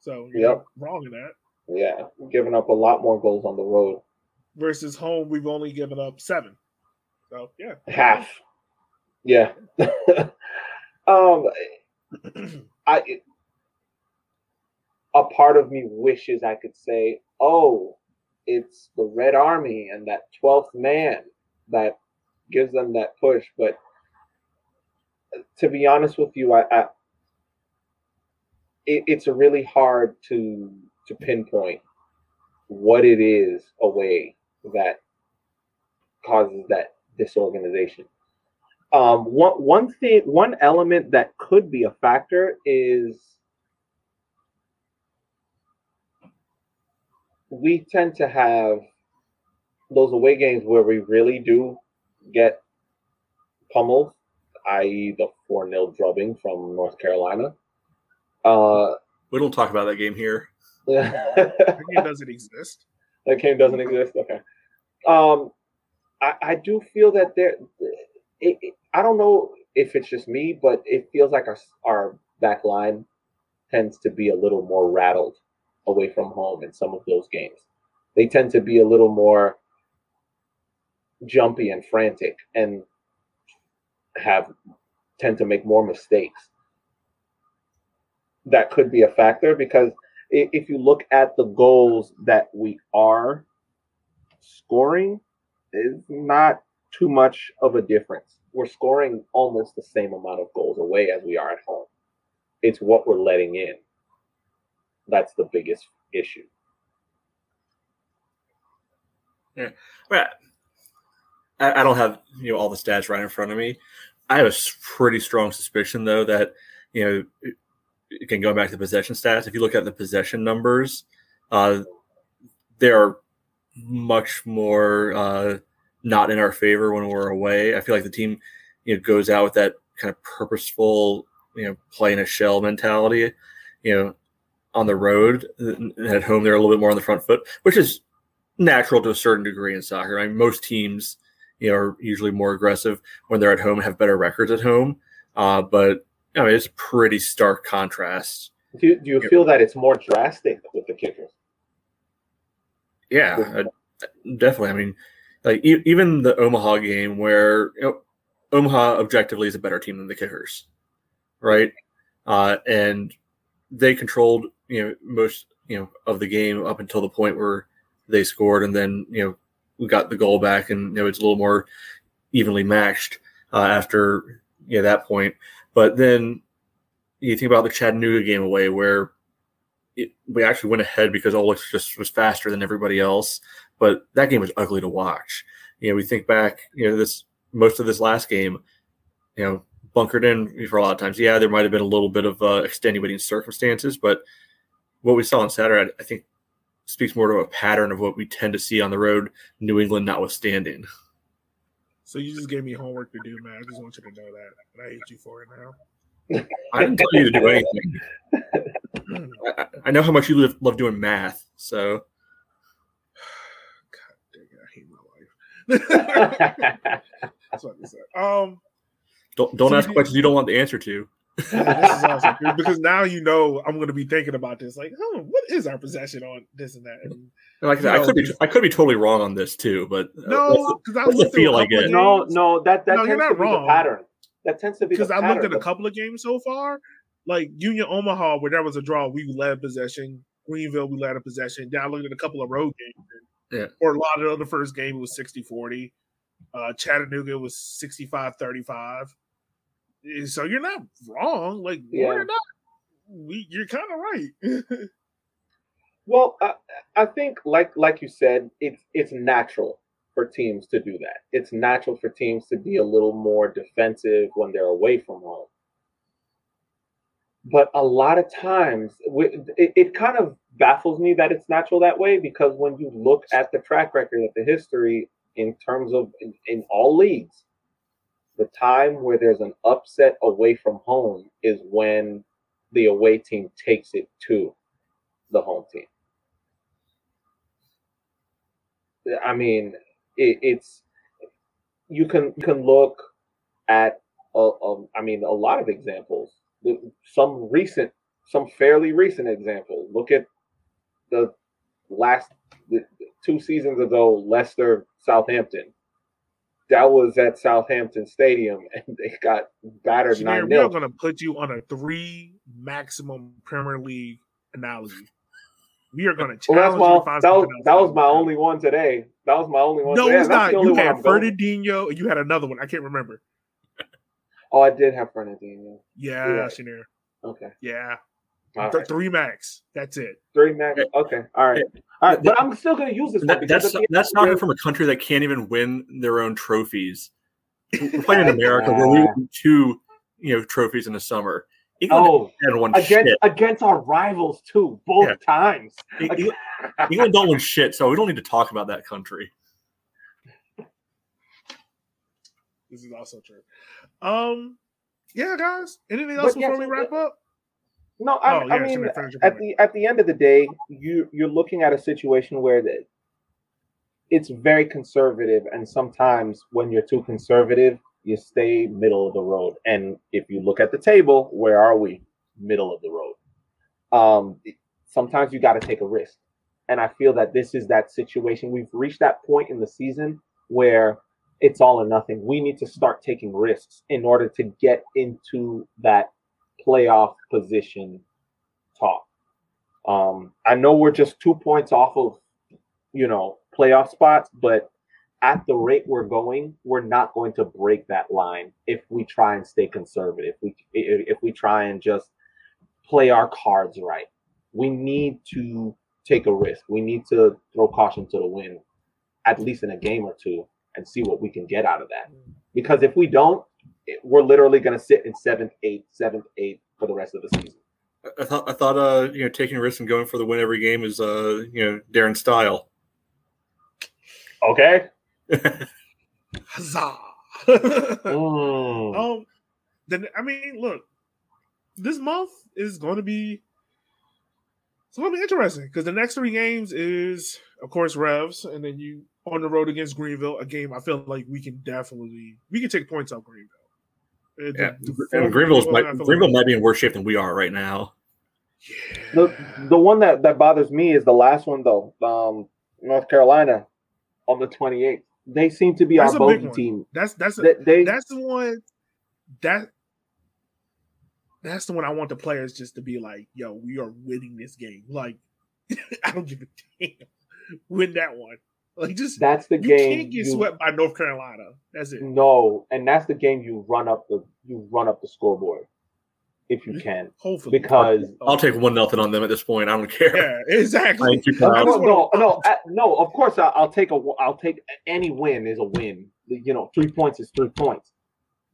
So you're yep. not wrong in that. Yeah, giving up a lot more goals on the road. Versus home, we've only given up seven. So, yeah. Half. Yeah. um, I. It, a part of me wishes I could say, oh, it's the Red Army and that twelfth man that gives them that push. But to be honest with you, I, I it, it's really hard to to pinpoint what it is away that causes that disorganization. Um, one one thing, one element that could be a factor is we tend to have those away games where we really do get pummeled, that is the four nil drubbing from North Carolina. Uh, we don't talk about that game here. That game doesn't exist. That game doesn't exist? Okay. Um, I, I do feel that there it, it, I don't know if it's just me, but it feels like our, our back line tends to be a little more rattled away from home in some of those games. They tend to be a little more jumpy and frantic and have tend to make more mistakes. That could be a factor, because if you look at the goals that we are scoring, it's not too much of a difference. We're scoring almost the same amount of goals away as we are at home. It's what we're letting in. That's the biggest issue. Yeah. Well, I don't have, you know, all the stats right in front of me. I have a pretty strong suspicion, though, that, you know, again, going back to the possession stats, if you look at the possession numbers, uh, they are much more uh, not in our favor when we're away. I feel like the team, you know, goes out with that kind of purposeful, you know, play in a shell mentality, you know, on the road. At home, they're a little bit more on the front foot, which is natural to a certain degree in soccer. I mean, most teams, you know, are usually more aggressive when they're at home and have better records at home. Uh, but I mean, it's a pretty stark contrast. Do you, do you feel that it's more drastic with the Kickers? Yeah, I, definitely. I mean, like e- even the Omaha game, where, you know, Omaha objectively is a better team than the Kickers, right? Uh, and they controlled, you know, most, you know, of the game up until the point where they scored, and then, you know, we got the goal back, and, you know, it's a little more evenly matched uh, after, you know, that point. But then you think about the Chattanooga game away, where it, we actually went ahead because Oleks just was faster than everybody else. But that game was ugly to watch. You know, we think back, you know, this most of this last game, you know, bunkered in for a lot of times. Yeah, there might have been a little bit of uh, extenuating circumstances, but what we saw on Saturday, I think, speaks more to a pattern of what we tend to see on the road, New England notwithstanding. So you just gave me homework to do, man. I just want you to know that. And I hate you for it now. I didn't tell you to do anything. I, I know how much you love, love doing math, so. God dang it, I hate my life. That's what I said. Um, don't don't so ask you, questions you don't want the answer to. Yeah, this is awesome. Because now you know I'm going to be thinking about this. Like, oh, what is our possession on this and that? And, and like I, said, know, I could be I could be totally wrong on this too, but uh, no, because I looked feel like it. No, no, that that no, tends to be wrong. The pattern. That tends to be because I pattern, looked at a couple of games so far, like Union Omaha, where there was a draw, we led possession. Greenville, we led a possession. Then I looked at a couple of road games. And, yeah. Or a lot of the first game, it was sixty forty. Uh, Chattanooga was sixty-five thirty-five. So you're not wrong. Like, yeah. We're not. We, you're kind of right. Well, I, I think, like like you said, it's it's natural for teams to do that. It's natural for teams to be a little more defensive when they're away from home. But a lot of times, it, it kind of baffles me that it's natural that way, because when you look at the track record, at the history, in terms of in, in all leagues, the time where there's an upset away from home is when the away team takes it to the home team. I mean, it, it's you can you can look at a, a, I mean a lot of examples. Some recent, some fairly recent examples. Look at the last the, two seasons ago, Leicester, Southampton. That was at Southampton Stadium, and they got battered nine nil. We are going to put you on a three maximum Premier League analogy. We are going to challenge well, you to find that was, that was my only one today. That was my only one. No, today. It's not. You had Fernandinho, and you had another one. I can't remember. Oh, I did have Fernandinho. Yeah, yeah. Shanair. Okay. Yeah. Th- right. Three max. That's it. Three max. Okay. All right. All right. But I'm still going to use this. That, that's the, that's not from a country that can't even win their own trophies. We're playing in America where we win two, you know, trophies in the summer. England oh, didn't win against shit. Against our rivals too, both yeah. times. England, England don't win shit, so we don't need to talk about that country. This is also true. Um, yeah, guys. Anything else but before yes, we wrap up? No, I, oh, yeah, I mean, at the at the end of the day, you you're looking at a situation where the, it's very conservative, and sometimes when you're too conservative, you stay middle of the road. And if you look at the table, where are we? Middle of the road. Um, sometimes you got to take a risk, and I feel that this is that situation. We've reached that point in the season where it's all or nothing. We need to start taking risks in order to get into that playoff position talk. Um, I know we're just two points off of, you know, playoff spots, but at the rate we're going, we're not going to break that line if we try and stay conservative. If we if we try and just play our cards right, we need to take a risk. We need to throw caution to the wind, at least in a game or two, and see what we can get out of that. Because if we don't, we're literally going to sit in seventh, eighth, seventh, eighth for the rest of the season. I thought, I thought, uh, you know, taking risks and going for the win every game is, uh, you know, Darren's style. Okay. Huzzah! Oh. Um, then I mean, look, this month is going to be it's going to be interesting because the next three games is, of course, Revs, and then you on the road against Greenville, a game I feel like we can definitely we can take points off Greenville. Yeah. And Greenville's might, Greenville like, might be in worse shape than we are right now. Yeah. The the one that, that bothers me is the last one though. Um, North Carolina on the twenty-eighth. They seem to be that's our bogey team. That's that's a, they, that's the one that that's the one I want the players just to be like, yo, we are winning this game. Like, I don't give a damn. Win that one. Like just that's the you game. You can't get you, swept by North Carolina. That's it. No, and that's the game you run up the you run up the scoreboard if you can. Hopefully, because I'll, I'll take one nothing on them at this point. I don't care. Yeah, exactly. No, no, no, I, no. Of course, I, I'll take a. I'll take any win is a win. You know, three points is three points.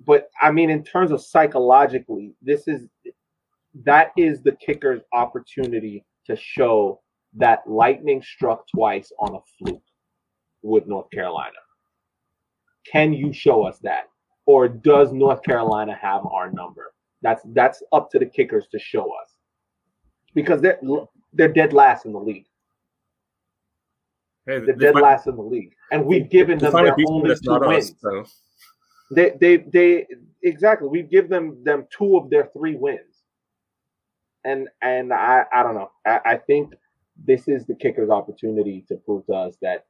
But I mean, in terms of psychologically, this is that is the Kickers' opportunity to show that lightning struck twice on a fluke with North Carolina. Can you show us that? Or does North Carolina have our number? That's that's up to the Kickers to show us. Because they're they're dead last in the league. Hey, they're dead might, last in the league. And we've given them their only two wins. Us, so. They they they exactly we give them them two of their three wins. And and I, I don't know. I, I think this is the Kickers' opportunity to prove to us that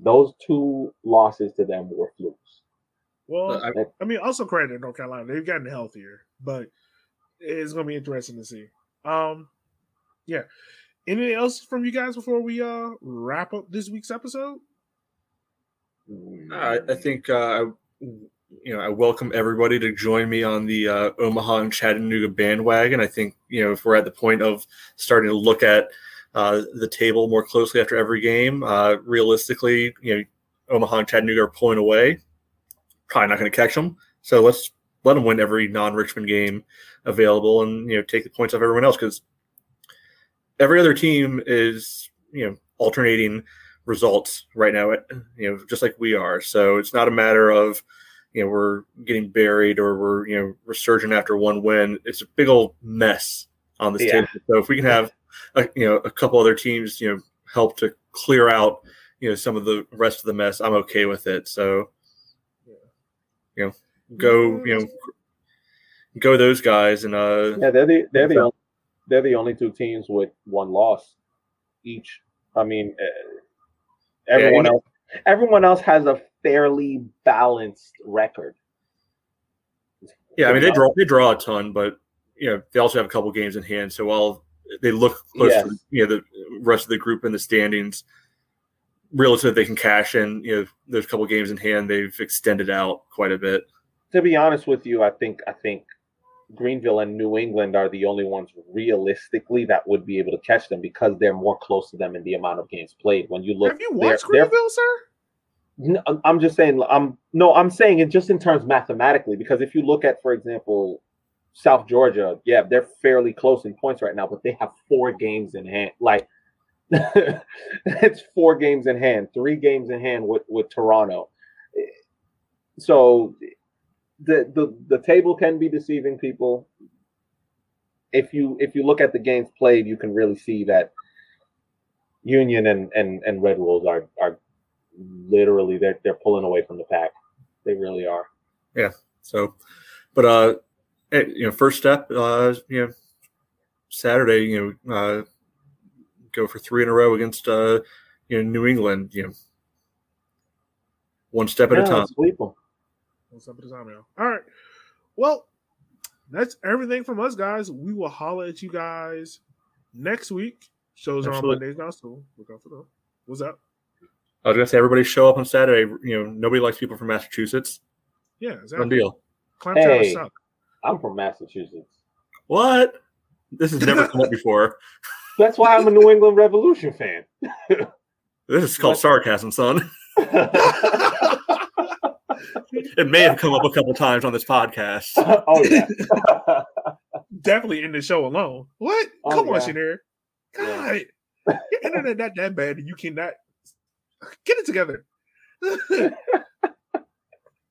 those two losses to them were flukes. Well, I, I mean, also credit North Carolina. They've gotten healthier, but it's going to be interesting to see. Um, yeah. Anything else from you guys before we uh, wrap up this week's episode? I, I think uh, you know I welcome everybody to join me on the uh, Omaha and Chattanooga bandwagon. I think you know if we're at the point of starting to look at Uh, the table more closely after every game. Uh, realistically, you know, Omaha and Chattanooga are pulling away. Probably not going to catch them. So let's let them win every non-Richmond game available, and you know, take the points off everyone else, because every other team is you know alternating results right now. You know, just like we are. So it's not a matter of you know we're getting buried or we're you know resurgent after one win. It's a big old mess on this yeah. table. So if we can have A, you know, a couple other teams, you know, help to clear out, you know, some of the rest of the mess, I'm okay with it. So, you know, go, you know, go those guys, and uh, yeah, they're the they're the only, they're the only two teams with one loss each. I mean, everyone yeah, else, everyone else has a fairly balanced record. Yeah, I mean, they draw they draw a ton, but you know, they also have a couple games in hand. So while they look close yes. to you know, the rest of the group in the standings. Relative, they can cash in. You know, there's a couple games in hand. They've extended out quite a bit. To be honest with you, I think I think Greenville and New England are the only ones realistically that would be able to catch them, because they're more close to them in the amount of games played. When you look, have you watched they're, Greenville, they're, sir? No, I'm just saying. I'm no, I'm saying it just in terms mathematically, because if you look at, for example, South Georgia, yeah, they're fairly close in points right now, but they have four games in hand. Like, it's four games in hand, three games in hand with, with Toronto. So the, the the table can be deceiving people. If you if you look at the games played, you can really see that Union and and, and Red Wolves are are literally they're they're pulling away from the pack. They really are. Yeah. So, but uh. You know, first step, uh, you know, Saturday, you know, uh, go for three in a row against, uh, you know, New England, you know, one step at yeah, a time. One step at a time, y'all. All right. Well, that's everything from us, guys. We will holler at you guys next week. Shows are on Mondays now, so look out for those. What's up? I was going to say, everybody show up on Saturday. You know, nobody likes people from Massachusetts. Yeah, exactly. One deal. Clam chowder sucks. I'm from Massachusetts. What? This has never come up before. That's why I'm a New England Revolution fan. This is called sarcasm, son. It may have come up a couple times on this podcast. Oh, yeah. Definitely in the show alone. What? Oh, come yeah. on, Shanair. God. Yeah. Your internet not that bad. You cannot get it together.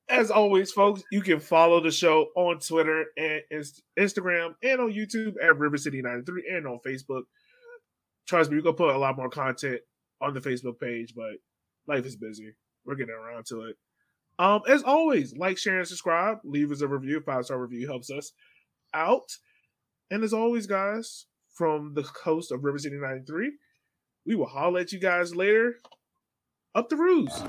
As always, folks, you can follow the show on Twitter and Instagram and on YouTube at River City ninety-three and on Facebook. Trust me, we're going to put a lot more content on the Facebook page, but life is busy. We're getting around to it. Um, as always, like, share, and subscribe. Leave us a review. Five-star review helps us out. And as always, guys, from the host of River City ninety-three, we will holler at you guys later. Up the ruse.